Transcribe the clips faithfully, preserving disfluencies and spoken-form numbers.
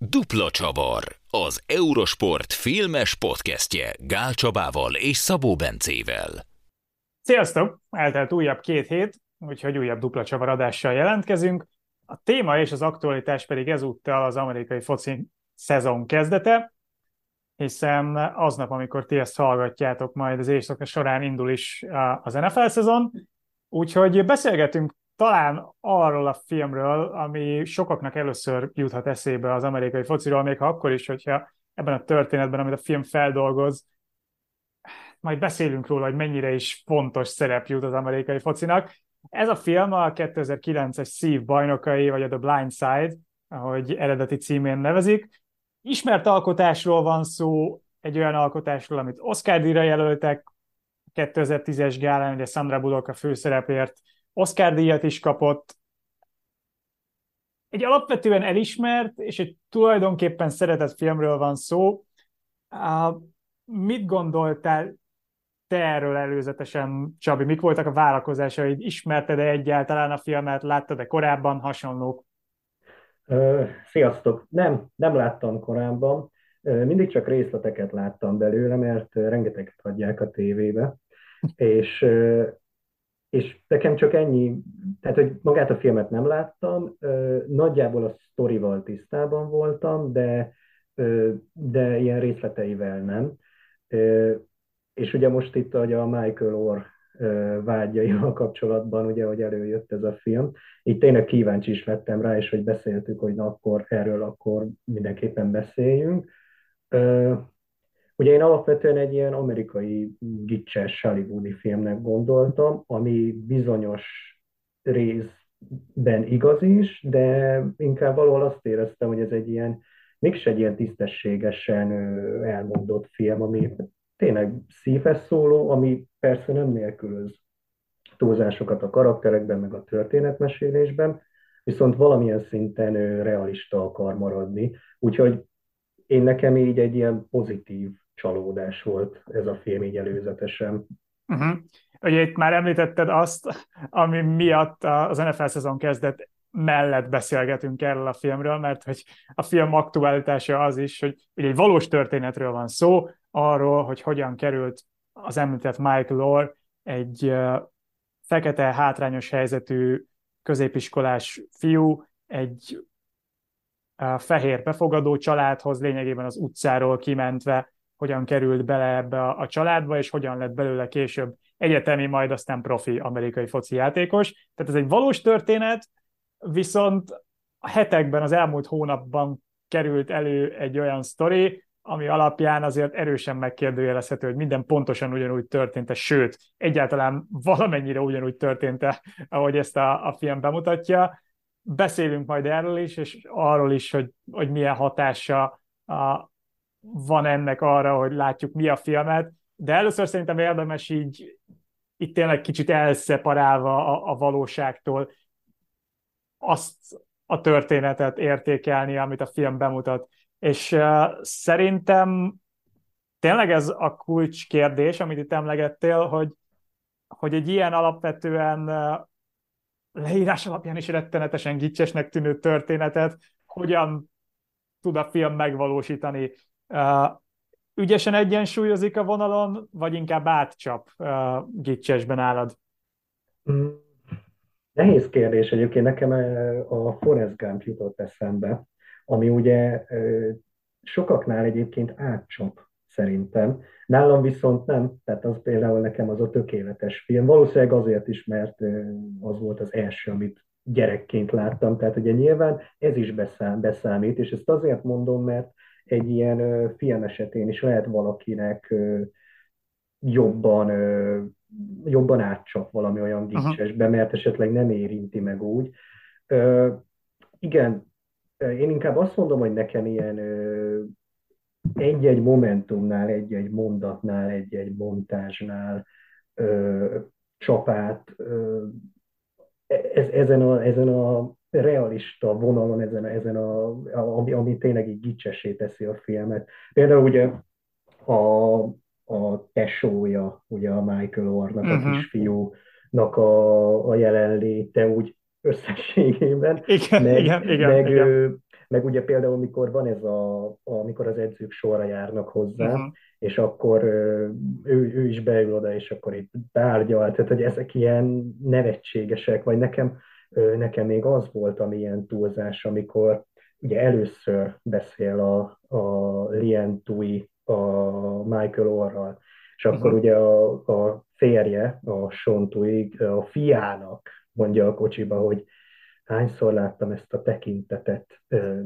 Duplacsavar, az Eurosport filmes podcastje Gál Csabával és Szabó Bencével. Sziasztok! Eltelt újabb két hét, úgyhogy újabb Duplacsavar adással jelentkezünk. A téma és az aktualitás pedig ezúttal az amerikai foci szezon kezdete, hiszen aznap, amikor ti ezt hallgatjátok, majd az éjszaka során indul is az en ef el szezon, úgyhogy beszélgetünk talán arról a filmről, ami sokaknak először juthat eszébe az amerikai fociról, még ha akkor is, hogyha ebben a történetben, amit a film feldolgoz, majd beszélünk róla, hogy mennyire is fontos szerep jut az amerikai focinak. Ez a film a kétezer-kilences Steve Bajnokai, vagy a The Blind Side, ahogy eredeti címén nevezik. Ismert alkotásról van szó, egy olyan alkotásról, amit Oscar-díjra jelöltek, a kétezer-tízes gálán, ugye Sandra Bullock a főszerepért Oscar-díjat is kapott. Egy alapvetően elismert, és egy tulajdonképpen szeretett filmről van szó. Uh, mit gondoltál te erről előzetesen, Csabi? Mik voltak a várakozásaid? Ismerted-e egyáltalán a filmet? Láttad-e korábban hasonlók? Uh, sziasztok! Nem, nem láttam korábban. Uh, mindig csak részleteket láttam belőle, mert rengeteget adják a tévébe. és... Uh, És nekem csak ennyi, tehát hogy magát a filmet nem láttam, nagyjából a sztorival tisztában voltam, de, de ilyen részleteivel nem. És ugye most itt a Michael Oher vágyaival kapcsolatban, ugye, hogy előjött ez a film, így tényleg kíváncsi is lettem rá, és hogy beszéltük, hogy na, akkor erről akkor mindenképpen beszéljünk. Ugye én alapvetően egy ilyen amerikai gicses hollywoodi filmnek gondoltam, ami bizonyos részben igaz is, de inkább valahol azt éreztem, hogy ez egy ilyen, mégse egy ilyen tisztességesen elmondott film, ami tényleg szívhez szóló, ami persze nem nélkülöz túlzásokat a karakterekben, meg a történetmesélésben, viszont valamilyen szinten realista akar maradni. Úgyhogy én nekem így egy ilyen pozitív csalódás volt ez a film így előzetesen. Uh-huh. Ugye itt már említetted azt, ami miatt az en ef el szezon kezdet mellett beszélgetünk erről a filmről, mert hogy a film aktualitása az is, hogy ugye egy valós történetről van szó, arról, hogy hogyan került az említett Michael Oher egy fekete, hátrányos helyzetű középiskolás fiú, egy a fehér befogadó családhoz, lényegében az utcáról kimentve, hogyan került bele ebbe a családba, és hogyan lett belőle később egyetemi, majd aztán profi amerikai foci játékos. Tehát ez egy valós történet, viszont a hetekben, az elmúlt hónapban került elő egy olyan sztori, ami alapján azért erősen megkérdőjelezhető, hogy minden pontosan ugyanúgy történt-e, sőt, egyáltalán valamennyire ugyanúgy történt-e, ahogy ezt a, a film bemutatja. Beszélünk majd erről is, és arról is, hogy, hogy milyen hatása a, van ennek arra, hogy látjuk mi a filmet, de először szerintem érdemes így itt tényleg kicsit elszeparálva a, a valóságtól azt a történetet értékelni, amit a film bemutat. És uh, szerintem tényleg ez a kulcskérdés, amit itt emlegettél, hogy, hogy egy ilyen alapvetően uh, leírás alapján is rettenetesen gicsesnek tűnő történetet, hogyan tud a film megvalósítani. Ügyesen egyensúlyozik a vonalon, vagy inkább átcsap gicsesben állad? Nehéz kérdés egyébként. Nekem a Forrest Gump jutott eszembe, ami ugye sokaknál egyébként átcsap szerintem. Nálam viszont nem, tehát az például nekem az a tökéletes film. Valószínűleg azért is, mert az volt az első, amit gyerekként láttam, tehát ugye nyilván ez is beszám, beszámít, és ezt azért mondom, mert egy ilyen film esetén is lehet valakinek jobban, jobban átcsap valami olyan gicsesbe, mert esetleg nem érinti meg úgy. Igen, én inkább azt mondom, hogy nekem ilyen egy-egy momentumnál, egy-egy mondatnál, egy-egy montázsnál ö, csapát, ö, ez, ezen, a, ezen a realista vonalon, ezen a, ezen a, ami, ami tényleg így gicsessé teszi a filmet. Például ugye a, a tesója, ugye a Michael Ohernak, uh-huh. a kisfiúnak a, a jelenléte úgy összességében. Igen, meg, igen, igen, meg, igen. Ő, Meg ugye például, mikor van ez a, amikor az edzők sorra járnak hozzá, uh-huh. és akkor ő, ő is beül oda, és akkor itt tárgyal, tehát hogy ezek ilyen nevetségesek, vagy nekem, nekem még az volt, ami ilyen túlzás, amikor ugye először beszél a, a Lien Tui a Michael Oherrel, és akkor uh-huh. ugye a, a férje, a Sean Tui, a fiának mondja a kocsiba, hogy hányszor láttam ezt a tekintetet, nem,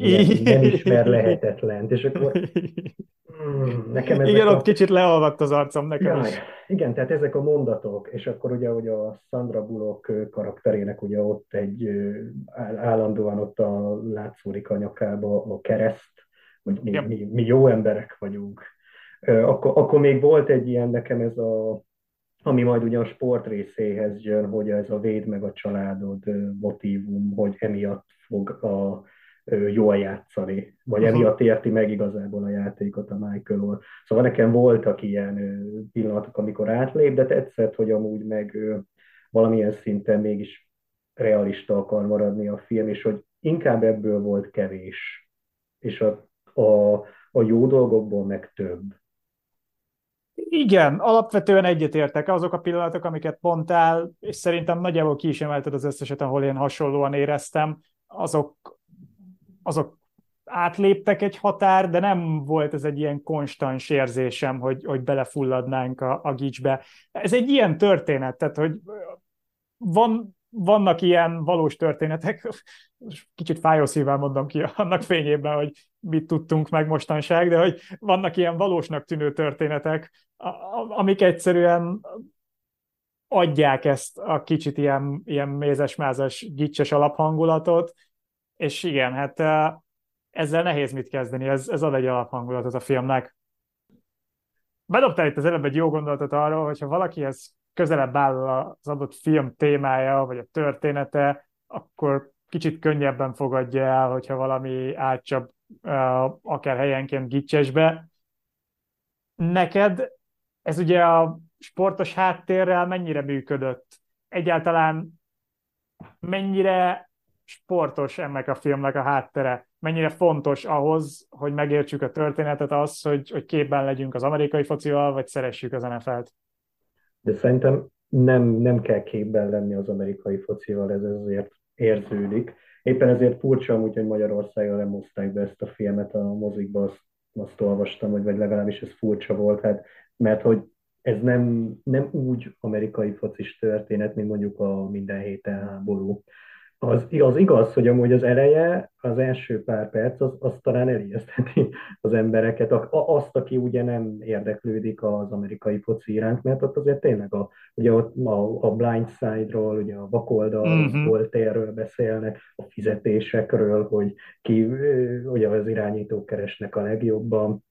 nem ismer lehetetlent, és akkor mm, nekem ezek igen, a... ott kicsit leolvadt az arcom nekem ja, is. Igen, tehát ezek a mondatok, és akkor ugye hogy a Sandra Bullock karakterének ugye ott egy állandóan ott a látszódik a nyakába a kereszt, hogy mi, ja. mi, mi jó emberek vagyunk. Akkor, akkor még volt egy ilyen nekem ez a ami majd ugyan sport részéhez jön, hogy ez a véd meg a családod motívum, hogy emiatt fog a, jól játszani, vagy uh-huh. emiatt érti meg igazából a játékot a Michael-ról. Szóval nekem voltak ilyen pillanatok, amikor átlép, de tetszett, hogy amúgy meg valamilyen szinten mégis realista akar maradni a film, és hogy inkább ebből volt kevés, és a, a, a jó dolgokból meg több. Igen, alapvetően egyetértek. Azok a pillanatok, amiket mondtál, és szerintem nagyjából ki is emelted az összeset, ahol én hasonlóan éreztem, azok, azok átléptek egy határ, de nem volt ez egy ilyen konstans érzésem, hogy, hogy belefulladnánk a, a gicsbe. Ez egy ilyen történet, tehát hogy van, vannak ilyen valós történetek, kicsit fájó szívvel mondom ki annak fényében, hogy mit tudtunk meg mostanság, de hogy vannak ilyen valósnak tűnő történetek, amik egyszerűen adják ezt a kicsit ilyen, ilyen mézes-mázas, gicses alaphangulatot, és igen, hát ezzel nehéz mit kezdeni, ez, ez ad egy alaphangulatot a filmnek. Bedobtál itt az előbb egy jó gondolatot arról, hogyha valakihez közelebb áll az adott film témája, vagy a története, akkor kicsit könnyebben fogadja el, hogyha valami átcsap akár helyenként gicsesbe. Neked ez ugye a sportos háttérrel mennyire működött? Egyáltalán mennyire sportos ennek a filmnek a háttere? Mennyire fontos ahhoz, hogy megértsük a történetet az, hogy, hogy képben legyünk az amerikai focival, vagy szeressük az en ef el-t? De szerintem nem, nem kell képben lenni az amerikai focival, ez azért érződik. Éppen ezért furcsa amúgy, hogy Magyarországon nem hozták be ezt a filmet a mozikba, azt, azt olvastam, hogy, vagy legalábbis ez furcsa volt, hát, mert hogy ez nem, nem úgy amerikai focis történet, mint mondjuk a minden héten háború. Az, az igaz, hogy amúgy az eleje, az első pár perc, az, az talán elijeszteti az embereket, a, azt, aki ugye nem érdeklődik az amerikai foci iránt, mert ott azért tényleg a, ugye ott a, a Blind Side-ról, ugye a vakoldalról, térről beszélnek, a fizetésekről, hogy ki, ugye az irányítók keresnek a legjobban.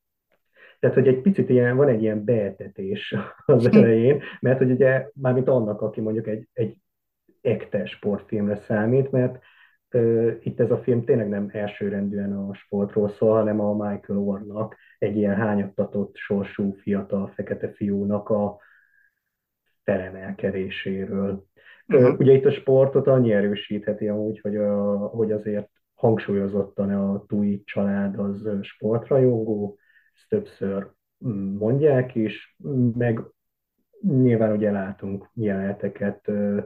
Tehát, hogy egy picit ilyen, van egy ilyen beetetés az elején, mert hogy ugye mármint annak, aki mondjuk egy, egy ekte sportfilmre számít, mert uh, itt ez a film tényleg nem elsőrendűen a sportról szól, hanem a Michael Ohernak, egy ilyen hányattatott sorsú fiatal fekete fiúnak a felemelkedéséről. Uh-huh. Uh, ugye itt a sportot annyi erősítheti amúgy, hogy, a, hogy azért hangsúlyozottan a Tui család az sportrajongó, ezt többször mondják is, meg nyilván ugye látunk jeleneteket uh,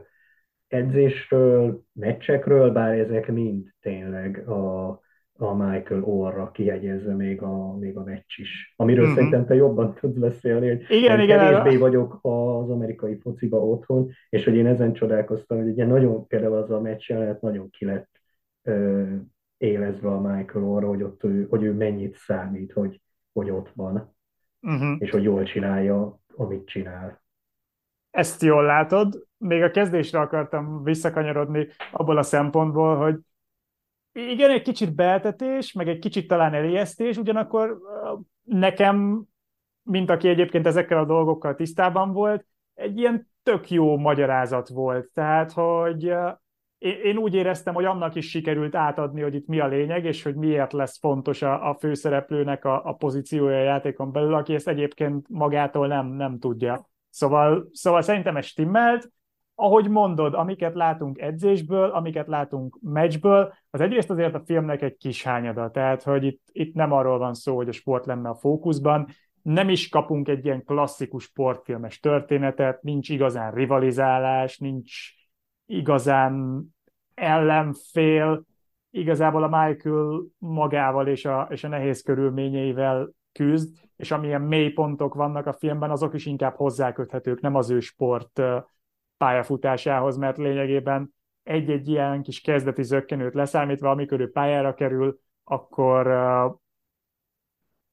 edzésről, meccsekről, bár ezek mind tényleg a, a Michael Oherra kihegyezve még a, még a meccs is. Amiről uh-huh. szerintem te jobban tudsz beszélni, hogy igen, igen, kevésbé arra vagyok az amerikai fociba otthon, és hogy én ezen csodálkoztam, hogy ugye nagyon például az a meccs jelenet nagyon ki lett ö, élezve a Michael Oherra, hogy, ott ő, hogy ő mennyit számít, hogy, hogy ott van, uh-huh. és hogy jól csinálja, amit csinál. Ezt jól látod. Még a kezdésre akartam visszakanyarodni abból a szempontból, hogy igen, egy kicsit beeltetés, meg egy kicsit talán elijesztés, ugyanakkor nekem, mint aki egyébként ezekkel a dolgokkal tisztában volt, egy ilyen tök jó magyarázat volt. Tehát, hogy én úgy éreztem, hogy annak is sikerült átadni, hogy itt mi a lényeg, és hogy miért lesz fontos a, a főszereplőnek a, a pozíciója a játékon belül, aki ezt egyébként magától nem, nem tudja. Szóval, szóval szerintem ez stimmelt, ahogy mondod, amiket látunk edzésből, amiket látunk meccsből, az egyrészt azért a filmnek egy kis hányada, tehát hogy itt, itt nem arról van szó, hogy a sport lenne a fókuszban, nem is kapunk egy ilyen klasszikus sportfilmes történetet, nincs igazán rivalizálás, nincs igazán ellenfél, igazából a Michael magával és a, és a nehéz körülményeivel küzd, és amilyen mély pontok vannak a filmben, azok is inkább hozzáköthetők, nem az ő sport pályafutásához, mert lényegében egy-egy ilyen kis kezdeti zökkenőt leszámítva, amikor ő pályára kerül, akkor,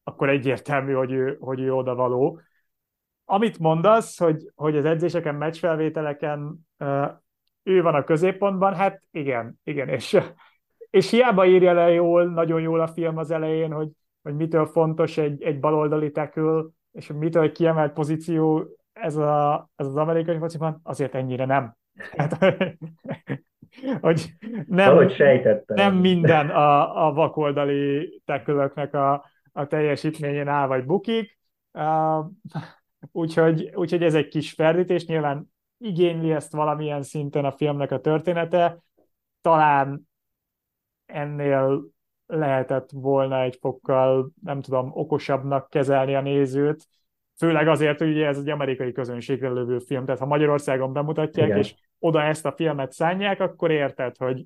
akkor egyértelmű, hogy ő, hogy ő odavaló. Amit mondasz, hogy, hogy az edzéseken, meccsfelvételeken ő van a középpontban, hát igen, igen, és, és hiába írja le jól, nagyon jól a film az elején, hogy, hogy mitől fontos egy, egy baloldali tackle, és mitől egy kiemelt pozíció ez, a, ez az amerikai fociban, azért ennyire nem. Hát, hogy nem, nem minden a, a vakoldali tackle-öknek a, a teljesítményén áll vagy bukik, uh, úgyhogy, úgyhogy ez egy kis ferdítés, nyilván igényli ezt valamilyen szinten a filmnek a története, talán ennél lehetett volna egy fokkal, nem tudom, okosabbnak kezelni a nézőt, főleg azért, hogy ugye ez egy amerikai közönségre lövő film, tehát ha Magyarországon bemutatják, igen, és oda ezt a filmet szánják, akkor érted, hogy,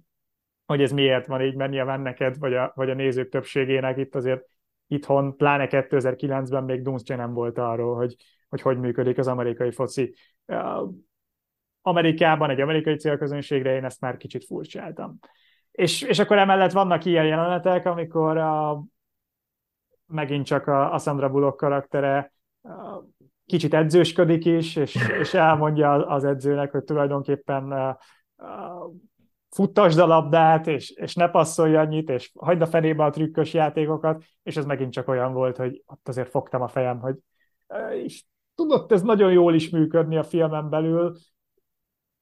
hogy ez miért van így, mert nyilván neked, vagy a, vagy a nézők többségének itt azért itthon, pláne kétezer-kilencben még duncse nem volt arról, hogy, hogy hogy működik az amerikai foci. Amerikában egy amerikai célközönségre én ezt már kicsit furcsáltam. És, és akkor emellett vannak ilyen jelenetek, amikor a, megint csak a, a Sandra Bullock karaktere a, kicsit edzősködik is, és, és elmondja az edzőnek, hogy tulajdonképpen a, a, futtasd a labdát, és, és ne passzolj annyit, és hagyd a fenébe a trükkös játékokat, és ez megint csak olyan volt, hogy ott azért fogtam a fejem, hogy és tudott ez nagyon jól is működni a filmen belül,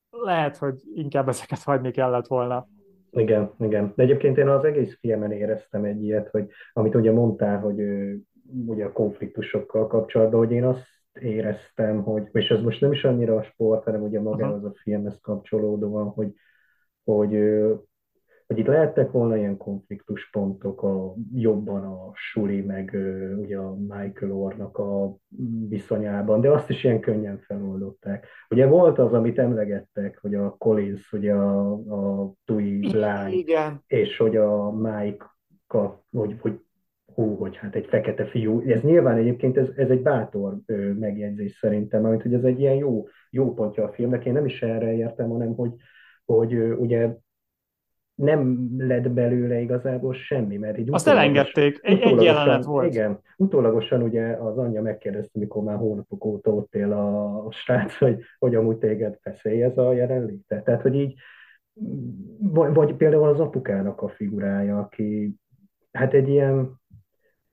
lehet, hogy inkább ezeket hagyni kellett volna. Igen, igen. De egyébként én az egész filmen éreztem egy ilyet, hogy amit ugye mondtál, hogy ugye a konfliktusokkal kapcsolatban, hogy én azt éreztem, hogy, és ez most nem is annyira a sport, hanem ugye magához a filmhez kapcsolódóan, hogy Hogy, hogy itt lehettek volna ilyen konfliktuspontok a, jobban a Suri, meg ugye a Michael Ohernak a viszonyában, de azt is ilyen könnyen feloldották. Ugye volt az, amit emlegettek, hogy a Collins, ugye a, a Tui lány, igen, és hogy a Mike, hogy, hogy hú, hogy hát egy fekete fiú. Ez nyilván egyébként ez, ez egy bátor ö, megjegyzés szerintem, mert hogy ez egy ilyen jó, jó pontja a filmnek. Én nem is erre értem, hanem hogy hogy uh, ugye nem lett belőle igazából semmi, mert így azt elengedték, egy, egy jelenet volt. Igen, utólagosan ugye az anyja megkérdezte, mikor már hónapok óta ott él a, a srác, hogy, hogy amúgy téged feszélj ez a jelenléte. Tehát, hogy így, vagy, vagy például az apukának a figurája, aki hát egy ilyen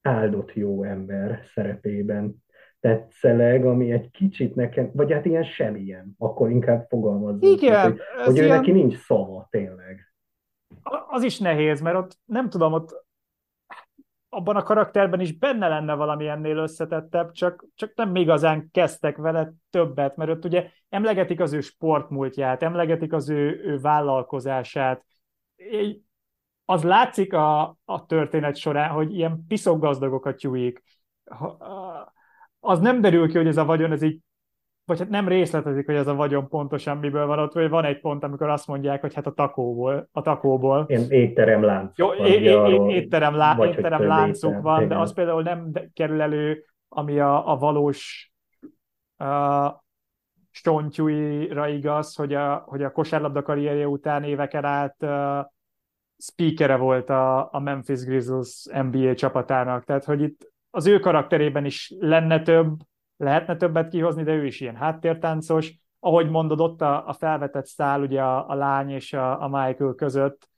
áldott jó ember szerepében tetszeleg, ami egy kicsit nekem, vagy hát ilyen semmilyen, akkor inkább fogalmazzunk. Igen. Hogy, hogy ő ilyen... neki nincs szava, tényleg. Az is nehéz, mert ott nem tudom, ott abban a karakterben is benne lenne valami ennél összetettebb, csak, csak nem igazán kezdtek vele többet, mert ott ugye emlegetik az ő sportmúltját, emlegetik az ő, ő vállalkozását. Az látszik a, a történet során, hogy ilyen piszok gazdagok a tyújik. Az nem derül ki, hogy ez a vagyon, ez így, vagy hát nem részletezik, hogy ez a vagyon pontosan miből van ott, vagy van egy pont, amikor azt mondják, hogy hát a takóból, a takóból. Én étterem láncok jó, van. É- é- étterem, lá- étterem láncok étterem, van, igen. De az például nem kerül elő, ami a, a valós stontyúira igaz, hogy a, hogy a kosárlabda karrierje után éveken át a, speakere volt a, a Memphis Grizzlies en bé á csapatának, tehát hogy itt az ő karakterében is lenne több, lehetne többet kihozni, de ő is ilyen háttértáncos. Ahogy mondod, ott a, a felvetett szál ugye a, a lány és a, a Michael között.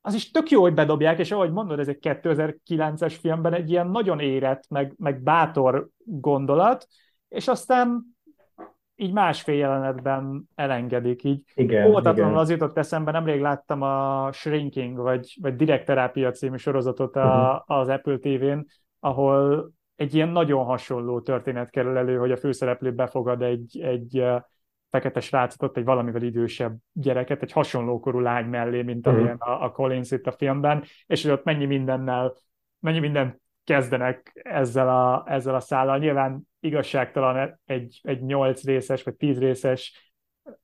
Az is tök jó, hogy bedobják, és ahogy mondod, ez egy kétezer-kilences filmben egy ilyen nagyon érett, meg, meg bátor gondolat, és aztán így másfél jelenetben elengedik. Így óvatatlanul az jutott eszembe, nemrég láttam a Shrinking, vagy, vagy Direkterápia című sorozatot a, az Apple té vén, ahol egy ilyen nagyon hasonló történet kerül elő, hogy a főszereplő befogad egy, egy fekete srácot, egy valamivel idősebb gyereket, egy hasonlókorú lány mellé, mint amilyen a, a Collins itt a filmben, és hogy ott mennyi mindennel, mennyi mindent kezdenek ezzel a, ezzel a szállal. Nyilván igazságtalan egy, egy nyolc részes, vagy tíz részes,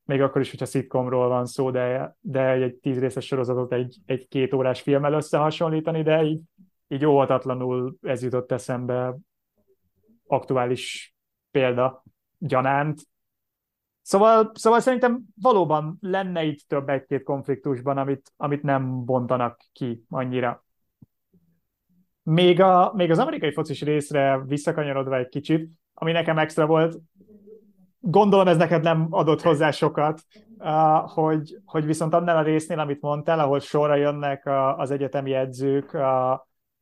még akkor is, hogyha szitkomról van szó, de, de egy tíz részes sorozatot egy, egy két órás filmmel összehasonlítani, de így, így óhatatlanul ez jutott eszembe aktuális példa gyanánt. Szóval, szóval szerintem valóban lenne itt több egy-két konfliktusban, amit, amit nem bontanak ki annyira. Még, a, még az amerikai focis részre visszakanyarodva egy kicsit, ami nekem extra volt, gondolom ez neked nem adott hozzá sokat, hogy, hogy viszont annál a résznél, amit mondtál, ahol sorra jönnek az egyetemi edzők a,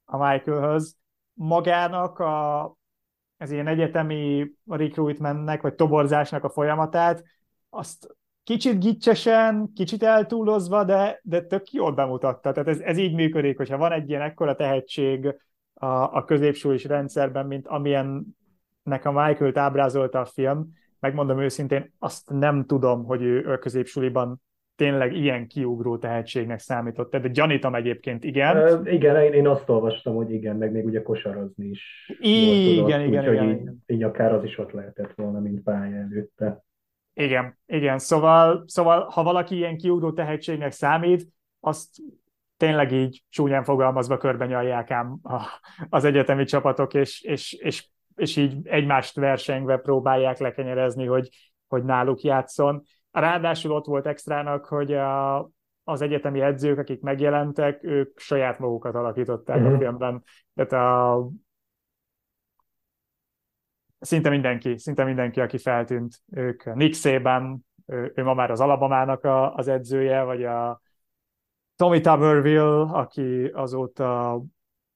a Michaelhöz, magának a, az ilyen egyetemi recruitmentnek, vagy toborzásnak a folyamatát, azt kicsit gicsesen, kicsit eltúlozva, de, de tök jól bemutatta. Tehát ez, ez így működik, hogyha van egy ilyen ekkora tehetség a, a középsúlyos rendszerben, mint amilyennek a Michael-t ábrázolta a film, megmondom őszintén, azt nem tudom, hogy ő, ő középsuliban tényleg ilyen kiugró tehetségnek számított. De gyanítom egyébként, igen. Ö, igen, én, én azt olvastam, hogy igen, meg még ugye kosarazni is. Igen, igen, igen, igen. Így, így akár az is ott lehetett volna, mint pálya előtte. Igen, igen. Szóval, szóval ha valaki ilyen kiugró tehetségnek számít, azt tényleg így csúnyán fogalmazva körbenyalják ám az egyetemi csapatok, és, és, és, és így egymást versengve próbálják lekenyerezni, hogy, hogy náluk játszon. Ráadásul ott volt extrának, hogy a, az egyetemi edzők, akik megjelentek, ők saját magukat alakították mm-hmm. a filmben. Tehát a... Szinte mindenki, szinte mindenki, aki feltűnt, ők Nick Saban, ő, ő ma már az Alabamának a, az edzője, vagy a Tommy Tuberville, aki azóta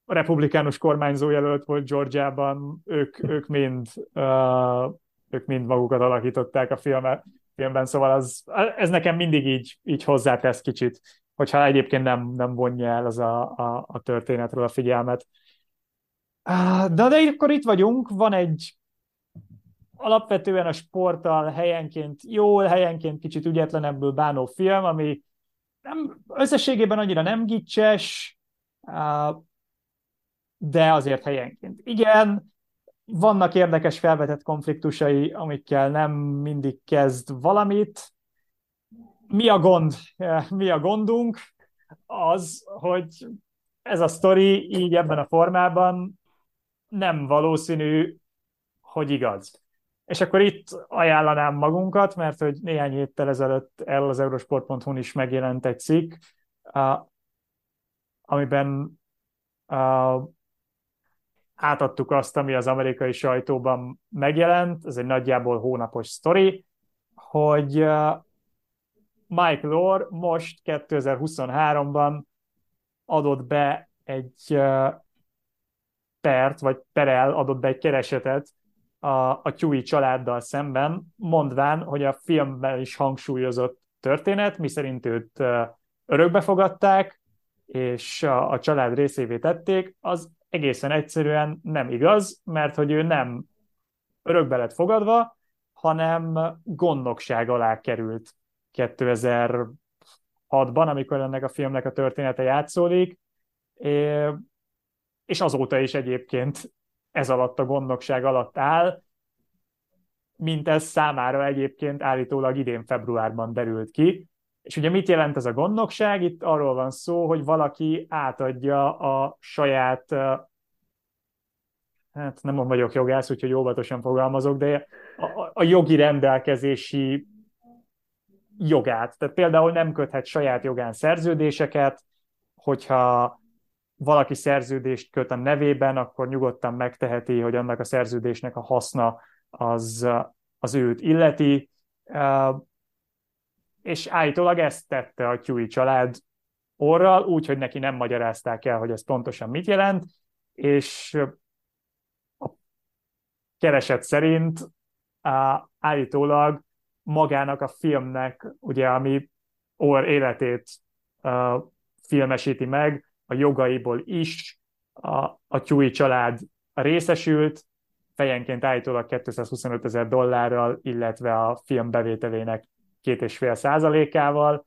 republikánus kormányzójelölt volt Georgiában, ők, ők, mind, uh, ők mind magukat alakították a filmet. filmben, szóval az, ez nekem mindig így, így hozzátesz kicsit, hogyha egyébként nem, nem vonja el az a, a, a történetről a figyelmet. De, de akkor itt vagyunk, van egy alapvetően a sporttal helyenként jól, helyenként kicsit ügyetlenebbül bánó film, ami nem, összességében annyira nem gicses, de azért helyenként. Igen, vannak érdekes felvetett konfliktusai, amikkel nem mindig kezd valamit. Mi a gond? Mi a gondunk? Az, hogy ez a sztori így ebben a formában nem valószínű, hogy igaz. És akkor itt ajánlanám magunkat, mert hogy néhány héttel ezelőtt el az eurosport pont hu-n is megjelent egy cikk, amiben átadtuk azt, ami az amerikai sajtóban megjelent, ez egy nagyjából hónapos sztori, hogy Michael Oher most kétezer-huszonháromban adott be egy pert, vagy perel, adott be egy keresetet a, a Huey családdal szemben, mondván, hogy a filmben is hangsúlyozott történet, miszerint őt örökbe fogadták, és a, a család részévé tették, az egészen egyszerűen nem igaz, mert hogy ő nem örökbe lett fogadva, hanem gondnokság alá került kétezer-hatban, amikor ennek a filmnek a története játszódik, és azóta is egyébként ez alatt a gondnokság alatt áll, mint ez számára egyébként állítólag idén februárban derült ki. És ugye mit jelent ez a gondnokság? Itt arról van szó, hogy valaki átadja a saját, hát nem vagyok jogász, úgyhogy óvatosan fogalmazok, de a, a jogi rendelkezési jogát. Tehát például nem köthet saját jogán szerződéseket, hogyha valaki szerződést köt a nevében, akkor nyugodtan megteheti, hogy annak a szerződésnek a haszna az, az őt illeti. És állítólag ezt tette a Huey család orral, úgyhogy neki nem magyarázták el, hogy ez pontosan mit jelent, és a kereset szerint állítólag magának a filmnek, ugye, ami Oher életét filmesíti meg, a jogaiból is a, a Huey család részesült, fejenként állítólag kétszázhuszonötezer dollárral, illetve a film bevételének két egész öt százalékával,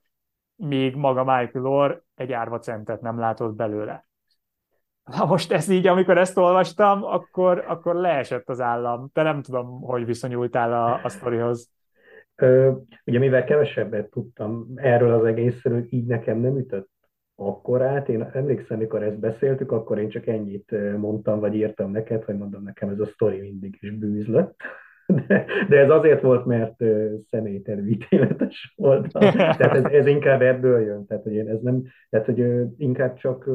míg maga Michael Oher egy árva centet nem látott belőle. Na most ez így, amikor ezt olvastam, akkor, akkor leesett az állam. Te nem tudom, hogy viszonyultál a, a sztorihoz. Ö, ugye mivel kevesebbet tudtam erről az egészről, így nekem nem ütött akkor át. Én emlékszem, amikor ezt beszéltük, akkor én csak ennyit mondtam, vagy írtam neked, vagy mondom, nekem ez a sztori mindig is bűzlött. De, de ez azért volt, mert személytelű ítéletes volt. Tehát ez, ez inkább ebből jön. Tehát, hogy ez nem, tehát, hogy inkább csak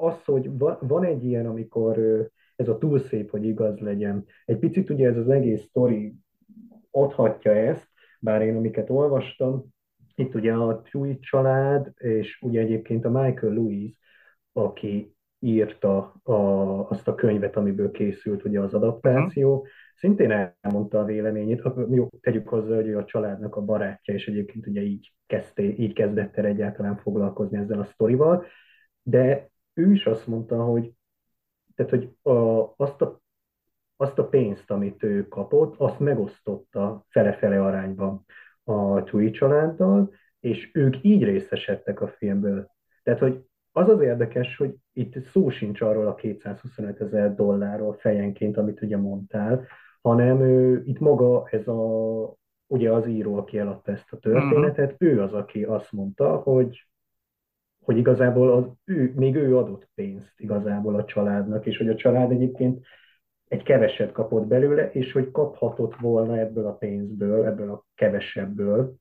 az, hogy van egy ilyen, amikor ez a túl szép, hogy igaz legyen. Egy picit ugye ez az egész sztori adhatja ezt, bár én amiket olvastam, itt ugye a Tui család, és ugye egyébként a Michael Lewis, aki írta a, azt a könyvet, amiből készült ugye az adaptáció, szintén elmondta a véleményét. Jó, tegyük hozzá, hogy ő a családnak a barátja, és egyébként ugye így, kezdte, így kezdett el egyáltalán foglalkozni ezzel a sztorival, de ő is azt mondta, hogy, tehát, hogy a, azt, a, azt a pénzt, amit ő kapott, azt megosztotta fele-fele arányban a Tui családdal, és ők így részesedtek a filmből. Tehát, hogy az az érdekes, hogy itt szó sincs arról a kétszázhuszonötezer dollárról fejenként, amit ugye mondtál, hanem ő, itt maga ez a, ugye az író, aki eladta ezt a történetet, uh-huh. ő az, aki azt mondta, hogy, hogy igazából az, ő, még ő adott pénzt igazából a családnak, és hogy a család egyébként egy keveset kapott belőle, és hogy kaphatott volna ebből a pénzből, ebből a kevesebből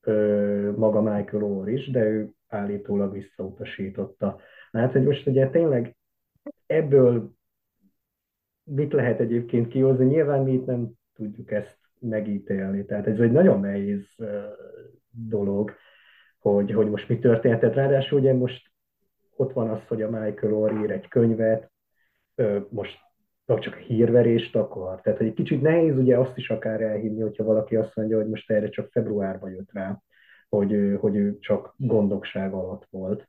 ö, maga Michael Oher is, de ő állítólag visszautasította. Hát, hogy most ugye tényleg ebből mit lehet egyébként kihozni, nyilván mi itt nem tudjuk ezt megítélni. Tehát ez egy nagyon nehéz dolog, hogy, hogy most mi történt. Tehát ráadásul ugye most ott van az, hogy a Michael Oher ír egy könyvet, most csak hírverést akar. Tehát egy kicsit nehéz ugye azt is akár elhinni, hogyha valaki azt mondja, hogy most erre csak februárban jött rá, hogy, hogy ő csak gondokság alatt volt.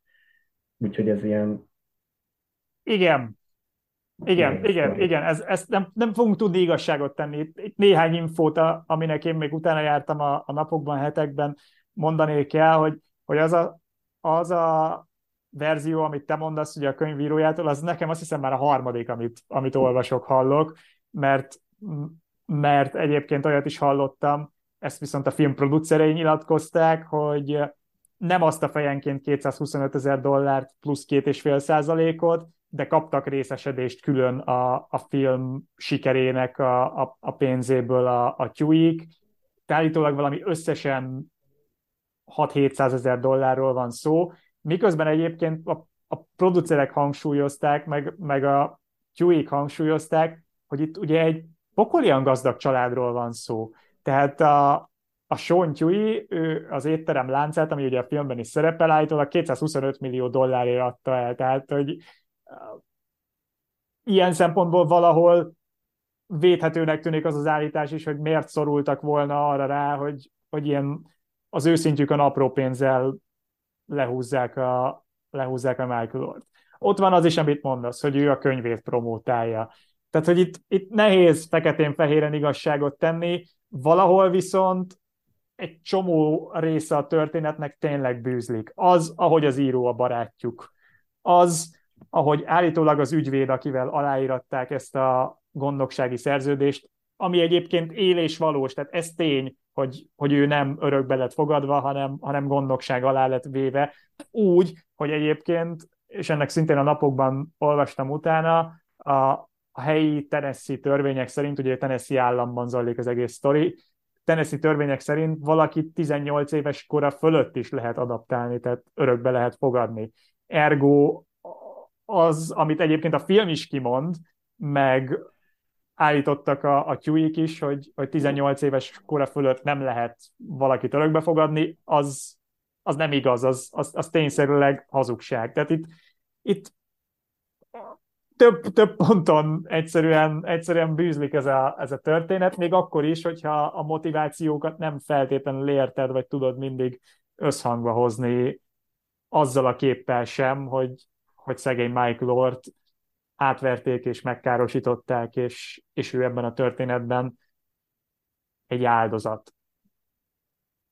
Úgyhogy ez ilyen... Igen. Igen, igen, igen. igen. Ezt ez nem, nem fogunk tudni igazságot tenni. Itt, itt néhány infót, aminek én még utána jártam a, a napokban, hetekben, mondanék el, hogy, hogy az, a, az a verzió, amit te mondasz ugye a könyvírójától, az nekem azt hiszem már a harmadik, amit, amit olvasok, hallok, mert, mert egyébként olyat is hallottam, ezt viszont a film producerei nyilatkozták, hogy nem azt a fejenként kétszázhuszonötezer dollárt plusz két egész öt százalékot, de kaptak részesedést külön a, a film sikerének a, a, a pénzéből a, a tyúik. Állítólag valami összesen hatszáz-hétszázezer dollárról van szó, miközben egyébként a, a producerek hangsúlyozták, meg, meg a tyúik hangsúlyozták, hogy itt ugye egy pokolian gazdag családról van szó. Tehát a, a Sean Tui, ő az étterem láncát, ami ugye a filmben is szerepel, állítólag kétszázhuszonöt millió dollárért adta el. Tehát, hogy ilyen szempontból valahol védhetőnek tűnik az az állítás is, hogy miért szorultak volna arra rá, hogy, hogy ilyen az ő szintjükön apró pénzzel lehúzzák a, lehúzzák a Michael Ohert. Ott van az is, amit mondasz, hogy ő a könyvét promótálja. Tehát, hogy itt, itt nehéz feketén-fehéren igazságot tenni, valahol viszont egy csomó része a történetnek tényleg bűzlik. Az, ahogy az író a barátjuk. Az, ahogy állítólag az ügyvéd, akivel aláíratták ezt a gondnoksági szerződést, ami egyébként él és valós, tehát ez tény, hogy, hogy ő nem örökbe lett fogadva, hanem, hanem gondnokság alá lett véve. Úgy, hogy egyébként, és ennek szintén a napokban olvastam utána, a a helyi Tennessee törvények szerint, ugye Tennessee államban zajlik az egész sztori, Tennessee törvények szerint valaki tizennyolc éves kora fölött is lehet adaptálni, tehát örökbe lehet fogadni. Ergo az, amit egyébként a film is kimond, meg állítottak a, a tyúik is, hogy, hogy tizennyolc éves kora fölött nem lehet valakit örökbe fogadni, az, az nem igaz, az, az, az tényszerűleg hazugság. Tehát itt, itt Több, több ponton egyszerűen, egyszerűen bűzlik ez a, ez a történet, még akkor is, hogyha a motivációkat nem feltétlenül érted, vagy tudod mindig összhangba hozni azzal a képpel sem, hogy, hogy szegény Michael Ohert átverték és megkárosították, és, és ő ebben a történetben egy áldozat.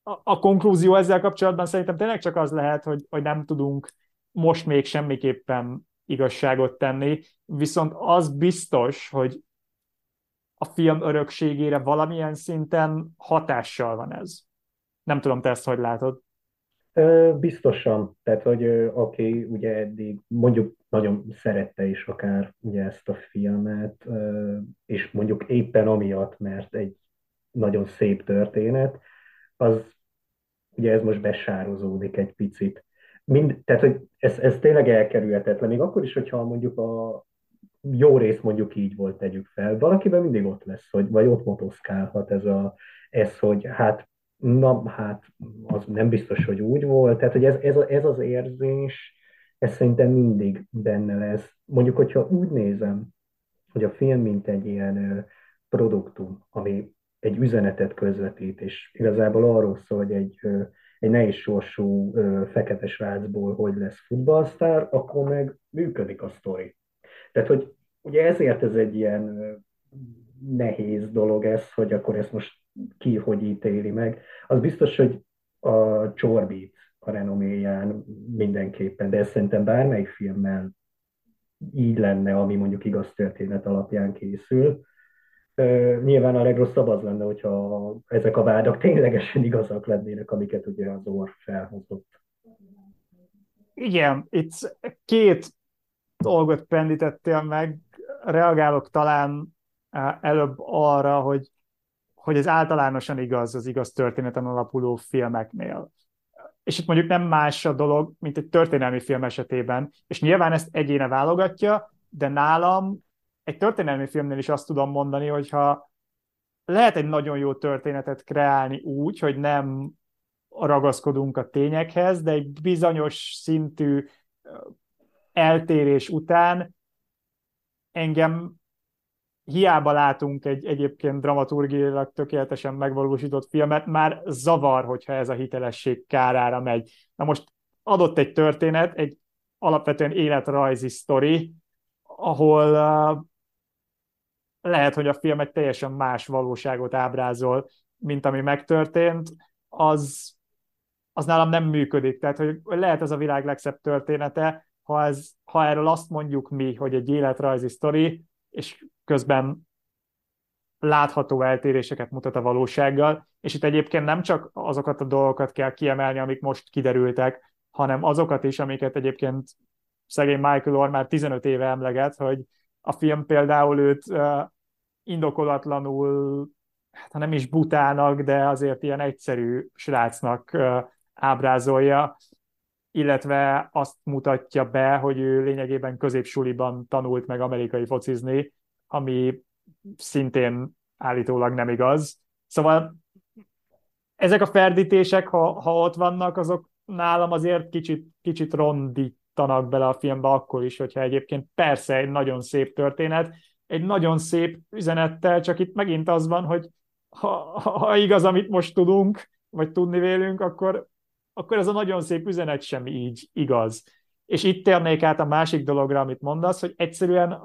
A, a konklúzió ezzel kapcsolatban szerintem tényleg csak az lehet, hogy, hogy nem tudunk most még semmiképpen igazságot tenni, viszont az biztos, hogy a film örökségére valamilyen szinten hatással van ez. Nem tudom, te ezt hogy látod? Biztosan. Tehát, hogy aki ugye eddig mondjuk nagyon szerette is akár ugye ezt a filmet, és mondjuk éppen amiatt, mert egy nagyon szép történet, az ugye ez most besározódik egy picit. Mind, tehát, hogy ez, ez tényleg elkerülhetetlen, még akkor is, hogyha mondjuk a jó rész mondjuk így volt, tegyük fel, valakiben mindig ott lesz, hogy, vagy ott motoszkálhat ez, a, ez hogy hát, na, hát az nem biztos, hogy úgy volt, tehát hogy ez, ez, ez az érzés, ez szerintem mindig benne lesz. Mondjuk, hogyha úgy nézem, hogy a film mint egy ilyen produktum, ami egy üzenetet közvetít, és igazából arról szól, hogy egy, egy nehéz sorsú fekete srácból hogy lesz futballsztár, akkor meg működik a sztori. Tehát, hogy ugye ezért ez egy ilyen nehéz dolog ez, hogy akkor ezt most ki hogy ítéli meg. Az biztos, hogy a csorbít a renoméján mindenképpen, de ez szerintem bármelyik filmmel így lenne, ami mondjuk igaz történet alapján készül. Nyilván a legrosszabb az lenne, hogyha ezek a vádak ténylegesen igazak lennének, amiket ugye az Oher felhozott. Igen, itt két dolgot pendítettél meg. Reagálok talán előbb arra, hogy hogy ez általánosan igaz az igaz történeten alapuló filmeknél. És itt mondjuk nem más a dolog, mint egy történelmi film esetében, és nyilván ezt egyéne válogatja, de nálam egy történelmi filmnél is azt tudom mondani, hogyha lehet egy nagyon jó történetet kreálni úgy, hogy nem ragaszkodunk a tényekhez, de egy bizonyos szintű eltérés után engem hiába látunk egy egyébként dramaturgiailag tökéletesen megvalósított filmet, már zavar, hogyha ez a hitelesség kárára megy. Na most adott egy történet, egy alapvetően életrajzi sztori, ahol uh, lehet, hogy a film egy teljesen más valóságot ábrázol, mint ami megtörtént, az, az nálam nem működik. Tehát, hogy lehet ez a világ legszebb története, ha, ez, ha erről azt mondjuk mi, hogy egy életrajzi sztori, és közben látható eltéréseket mutat a valósággal, és itt egyébként nem csak azokat a dolgokat kell kiemelni, amik most kiderültek, hanem azokat is, amiket egyébként szegény Michael Oher már tizenöt éve emleget, hogy a film például őt indokolatlanul, hát nem is butának, de azért ilyen egyszerű srácnak ábrázolja, illetve azt mutatja be, hogy ő lényegében középsuliban tanult meg amerikai focizni, ami szintén állítólag nem igaz. Szóval ezek a ferdítések, ha, ha ott vannak, azok nálam azért kicsit, kicsit rondítanak bele a filmbe akkor is, hogyha egyébként persze egy nagyon szép történet, egy nagyon szép üzenettel, csak itt megint az van, hogy ha, ha igaz, amit most tudunk, vagy tudni vélünk, akkor, akkor ez a nagyon szép üzenet sem így igaz. És itt térnék át a másik dologra, amit mondasz, hogy egyszerűen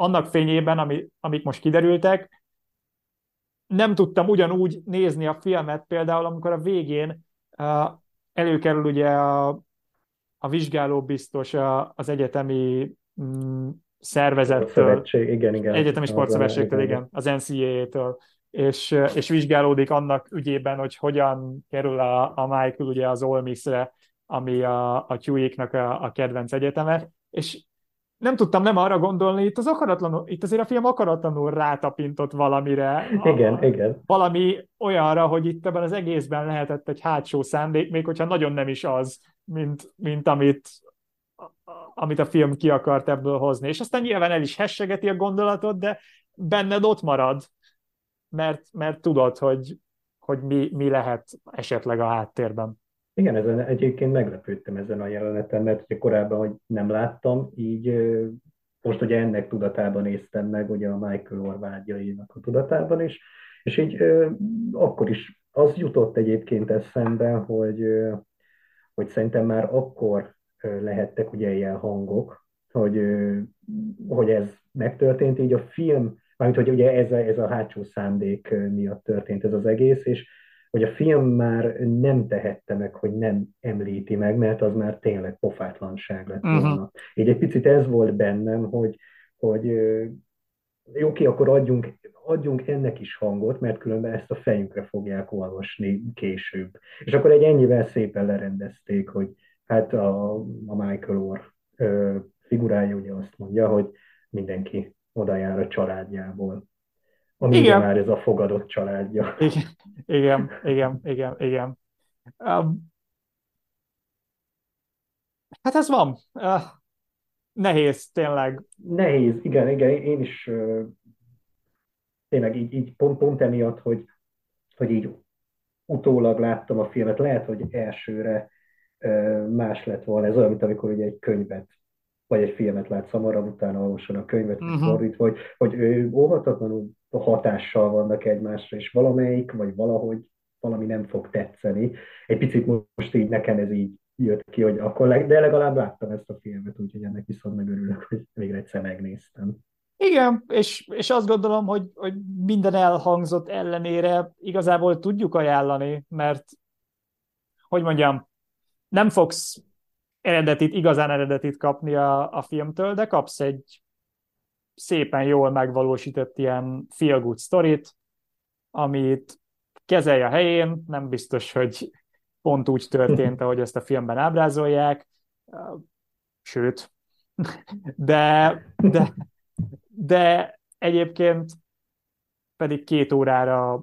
annak fényében, ami, amik most kiderültek, nem tudtam ugyanúgy nézni a filmet, például amikor a végén uh, előkerül ugye a, a vizsgálóbiztos a, az egyetemi mm, szervezettől, igen, igen, egyetemi sportszövetségtől, igen, az en cé á á-től, és, és vizsgálódik annak ügyében, hogy hogyan kerül a, a Michael ugye az Ole Miss-re, ami a, a Q-iknak a, a kedvenc egyeteme, és nem tudtam nem arra gondolni, itt, az akaratlanul, itt azért a film akaratlanul rátapintott valamire. Igen, a, igen. Valami olyanra, hogy itt ebben az egészben lehetett egy hátsó szándék, még hogyha nagyon nem is az, mint, mint amit, amit a film ki akart ebből hozni. És aztán nyilván el is hessegeti a gondolatot, de benned ott marad, mert, mert tudod, hogy, hogy mi, mi lehet esetleg a háttérben. Igen, ezen egyébként meglepődtem ezen a jeleneten, mert ugye korábban, hogy nem láttam, így most ugye ennek tudatában néztem meg, ugye a Michael Oher vágyainak a tudatában is, és így akkor is az jutott egyébként eszembe, hogy, hogy szerintem már akkor lehettek ugye ilyen hangok, hogy, hogy ez megtörtént, így a film, mármint, hogy ugye ez a, ez a hátsó szándék miatt történt ez az egész, és hogy a film már nem tehette meg, hogy nem említi meg, mert az már tényleg pofátlanság lett volna. Uh-huh. Így egy picit ez volt bennem, hogy, hogy oké, akkor adjunk, adjunk ennek is hangot, mert különben ezt a fejünkre fogják olvasni később. És akkor egy ennyivel szépen lerendezték, hogy hát a, a Michael Oher figurája ugye azt mondja, hogy mindenki oda jár a családjából. Ami igen. Már ez a fogadott családja. Igen, igen, igen, igen. igen. Um, hát ez van. Uh, nehéz, tényleg. Nehéz, igen, igen. Én is uh, tényleg így, így pont, pont emiatt, hogy, hogy így utólag láttam a filmet. Lehet, hogy elsőre uh, más lett volna. Ez olyan, mint amikor ugye egy könyvet vagy egy filmet látsz hamarabb, utána olvason a könyvet, uh-huh. fordítva, hogy, hogy ő óhatatlanul hatással vannak egymásra, és valamelyik, vagy valahogy valami nem fog tetszeni. Egy picit most így nekem ez így jött ki, hogy akkor leg, de legalább láttam ezt a filmet, úgyhogy ennek viszont megörülök, hogy végre egyszer megnéztem. Igen, és, és azt gondolom, hogy, hogy minden elhangzott ellenére igazából tudjuk ajánlani, mert, hogy mondjam, nem fogsz eredetit, igazán eredetit kapni a, a filmtől, de kapsz egy szépen jól megvalósított ilyen feel good sztorit, amit kezelj a helyén, nem biztos, hogy pont úgy történt, ahogy ezt a filmben ábrázolják, sőt, de, de, de egyébként pedig két órára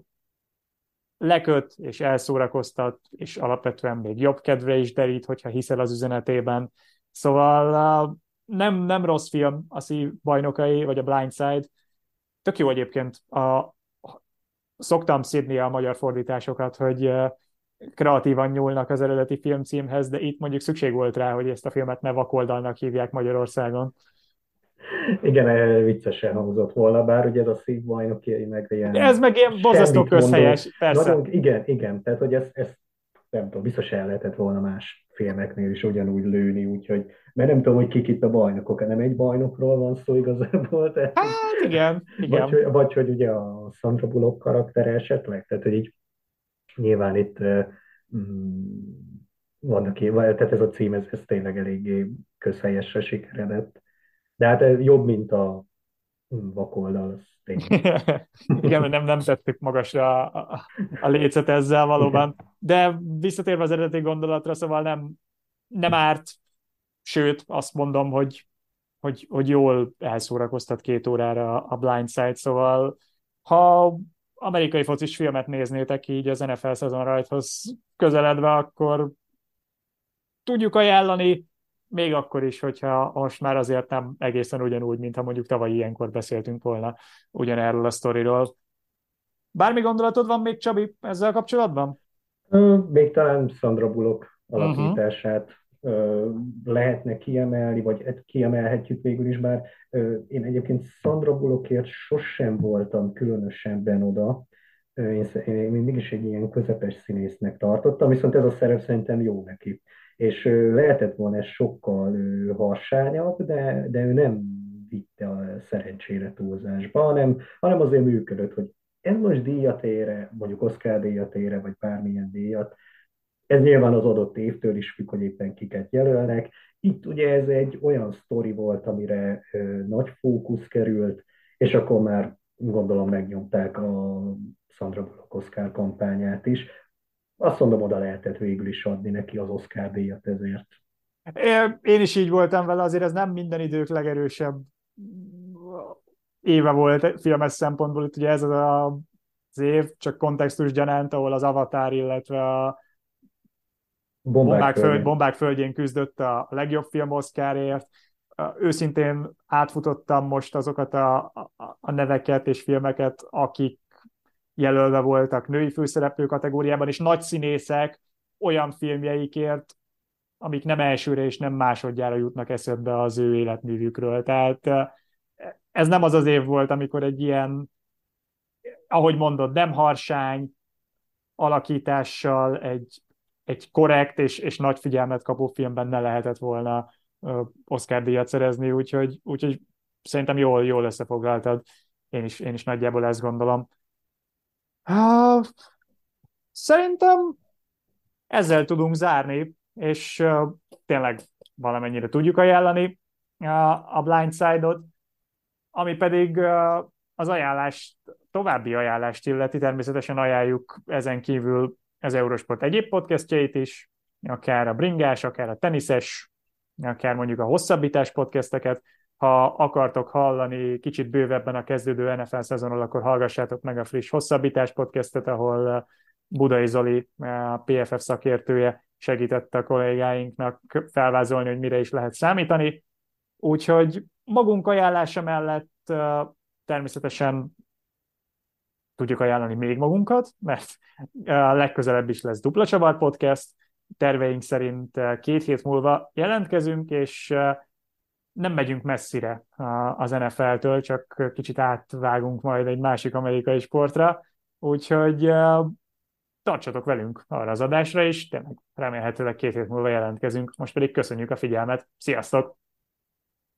leköt, és elszórakoztat, és alapvetően még jobb kedvre is derít, hogyha hiszel az üzenetében. Szóval nem, nem rossz film a Steve Bajnokai, vagy a Blind Side. Tök jó egyébként. A, szoktam szidni a magyar fordításokat, hogy kreatívan nyúlnak az eredeti filmcímhez, de itt mondjuk szükség volt rá, hogy ezt a filmet ne vakoldalnak hívják Magyarországon. Igen, viccesen hangzott volna, bár ugye ez a Steve Bajnoki meg ilyen... Ez meg ilyen borzasztó közhelyes, persze. Nagyon, igen, igen, tehát hogy ezt, ezt nem tudom, biztos el lehetett volna más filmeknél is ugyanúgy lőni, úgyhogy, mert nem tudom, hogy kik itt a bajnokok, nem egy bajnokról van szó igazából. Tehát, hát igen, igen. Vagy, hogy, vagy hogy ugye a Sandra Bullock karaktere esetleg, tehát hogy így nyilván itt mm, vannak, tehát ez a cím, ez, ez tényleg eléggé közhelyesre sikeredett. De hát ez jobb, mint a vakoldal. Igen, nem, nem tettük magasra a, a, a lécet ezzel valóban. De visszatérve az eredeti gondolatra, szóval nem, nem árt, sőt, azt mondom, hogy, hogy, hogy jól elszórakoztat két órára a Blind Side, szóval ha amerikai focis filmet néznétek így az en ef el szezon rajthoz közeledve, akkor tudjuk ajánlani, még akkor is, hogyha most már azért nem egészen ugyanúgy, mintha mondjuk tavaly ilyenkor beszéltünk volna ugyanerről a sztoriról. Bármi gondolatod van még, Csabi, ezzel kapcsolatban? Még talán Sandra Bullock alakítását uh-huh. lehetne kiemelni, vagy kiemelhetjük végül is, bár én egyébként Sandra Bullockért sosem voltam különösebben oda. Én mindig is egy ilyen közepes színésznek tartottam, viszont ez a szerep szerintem jó neki. És lehetett volna ez sokkal harsányabb, de, de ő nem vitte a szerencsére túlzásba, hanem, hanem azért működött, hogy ez most díjat ére, mondjuk Oscar díjat ére, vagy bármilyen díjat, ez nyilván az adott évtől is függ, hogy éppen kiket jelölnek. Itt ugye ez egy olyan sztori volt, amire nagy fókusz került, és akkor már gondolom megnyomták a Sandra Bullock Oscar kampányát is. Azt mondom, oda lehetett végül is adni neki az Oscar díjat ezért. Én is így voltam vele, azért ez nem minden idők legerősebb éve volt filmes szempontból. Itt ugye ez az év, csak kontextus gyanánt, ahol az Avatar, illetve a Bombák, bombák, föld, bombák földjén küzdött a legjobb film Oscarért. Őszintén átfutottam most azokat a, a, a neveket és filmeket, akik jelölve voltak női főszereplő kategóriában, és nagy színészek olyan filmjeikért, amik nem elsőre és nem másodjára jutnak eszedbe az ő életművükről. Tehát ez nem az az év volt, amikor egy ilyen, ahogy mondod, nem harsány alakítással egy, egy korrekt és, és nagy figyelmet kapó filmben ne lehetett volna Oscar-díjat szerezni, úgyhogy, úgyhogy szerintem jól, jól összefoglaltad. Én is, én is nagyjából ezt gondolom. Há, szerintem ezzel tudunk zárni, és uh, tényleg valamennyire tudjuk ajánlani uh, a Blind Side-ot, ami pedig uh, az ajánlást, további ajánlást illeti, természetesen ajánljuk ezen kívül az Eurosport egyéb podcastjait is, akár a bringás, akár a teniszes, akár mondjuk a hosszabbítás podcasteket. Ha akartok hallani kicsit bővebben a kezdődő en ef el szezonról, akkor hallgassátok meg a friss hosszabbítás podcastet, ahol Budai Zoli, a pé ef ef szakértője segített a kollégáinknak felvázolni, hogy mire is lehet számítani. Úgyhogy magunk ajánlása mellett természetesen tudjuk ajánlani még magunkat, mert legközelebb is lesz Duplacsavar podcast. Terveink szerint két hét múlva jelentkezünk, és nem megyünk messzire az en ef el-től, csak kicsit átvágunk majd egy másik amerikai sportra, úgyhogy tartsatok velünk arra az adásra is, tényleg remélhetőleg két hét múlva jelentkezünk. Most pedig köszönjük a figyelmet, sziasztok!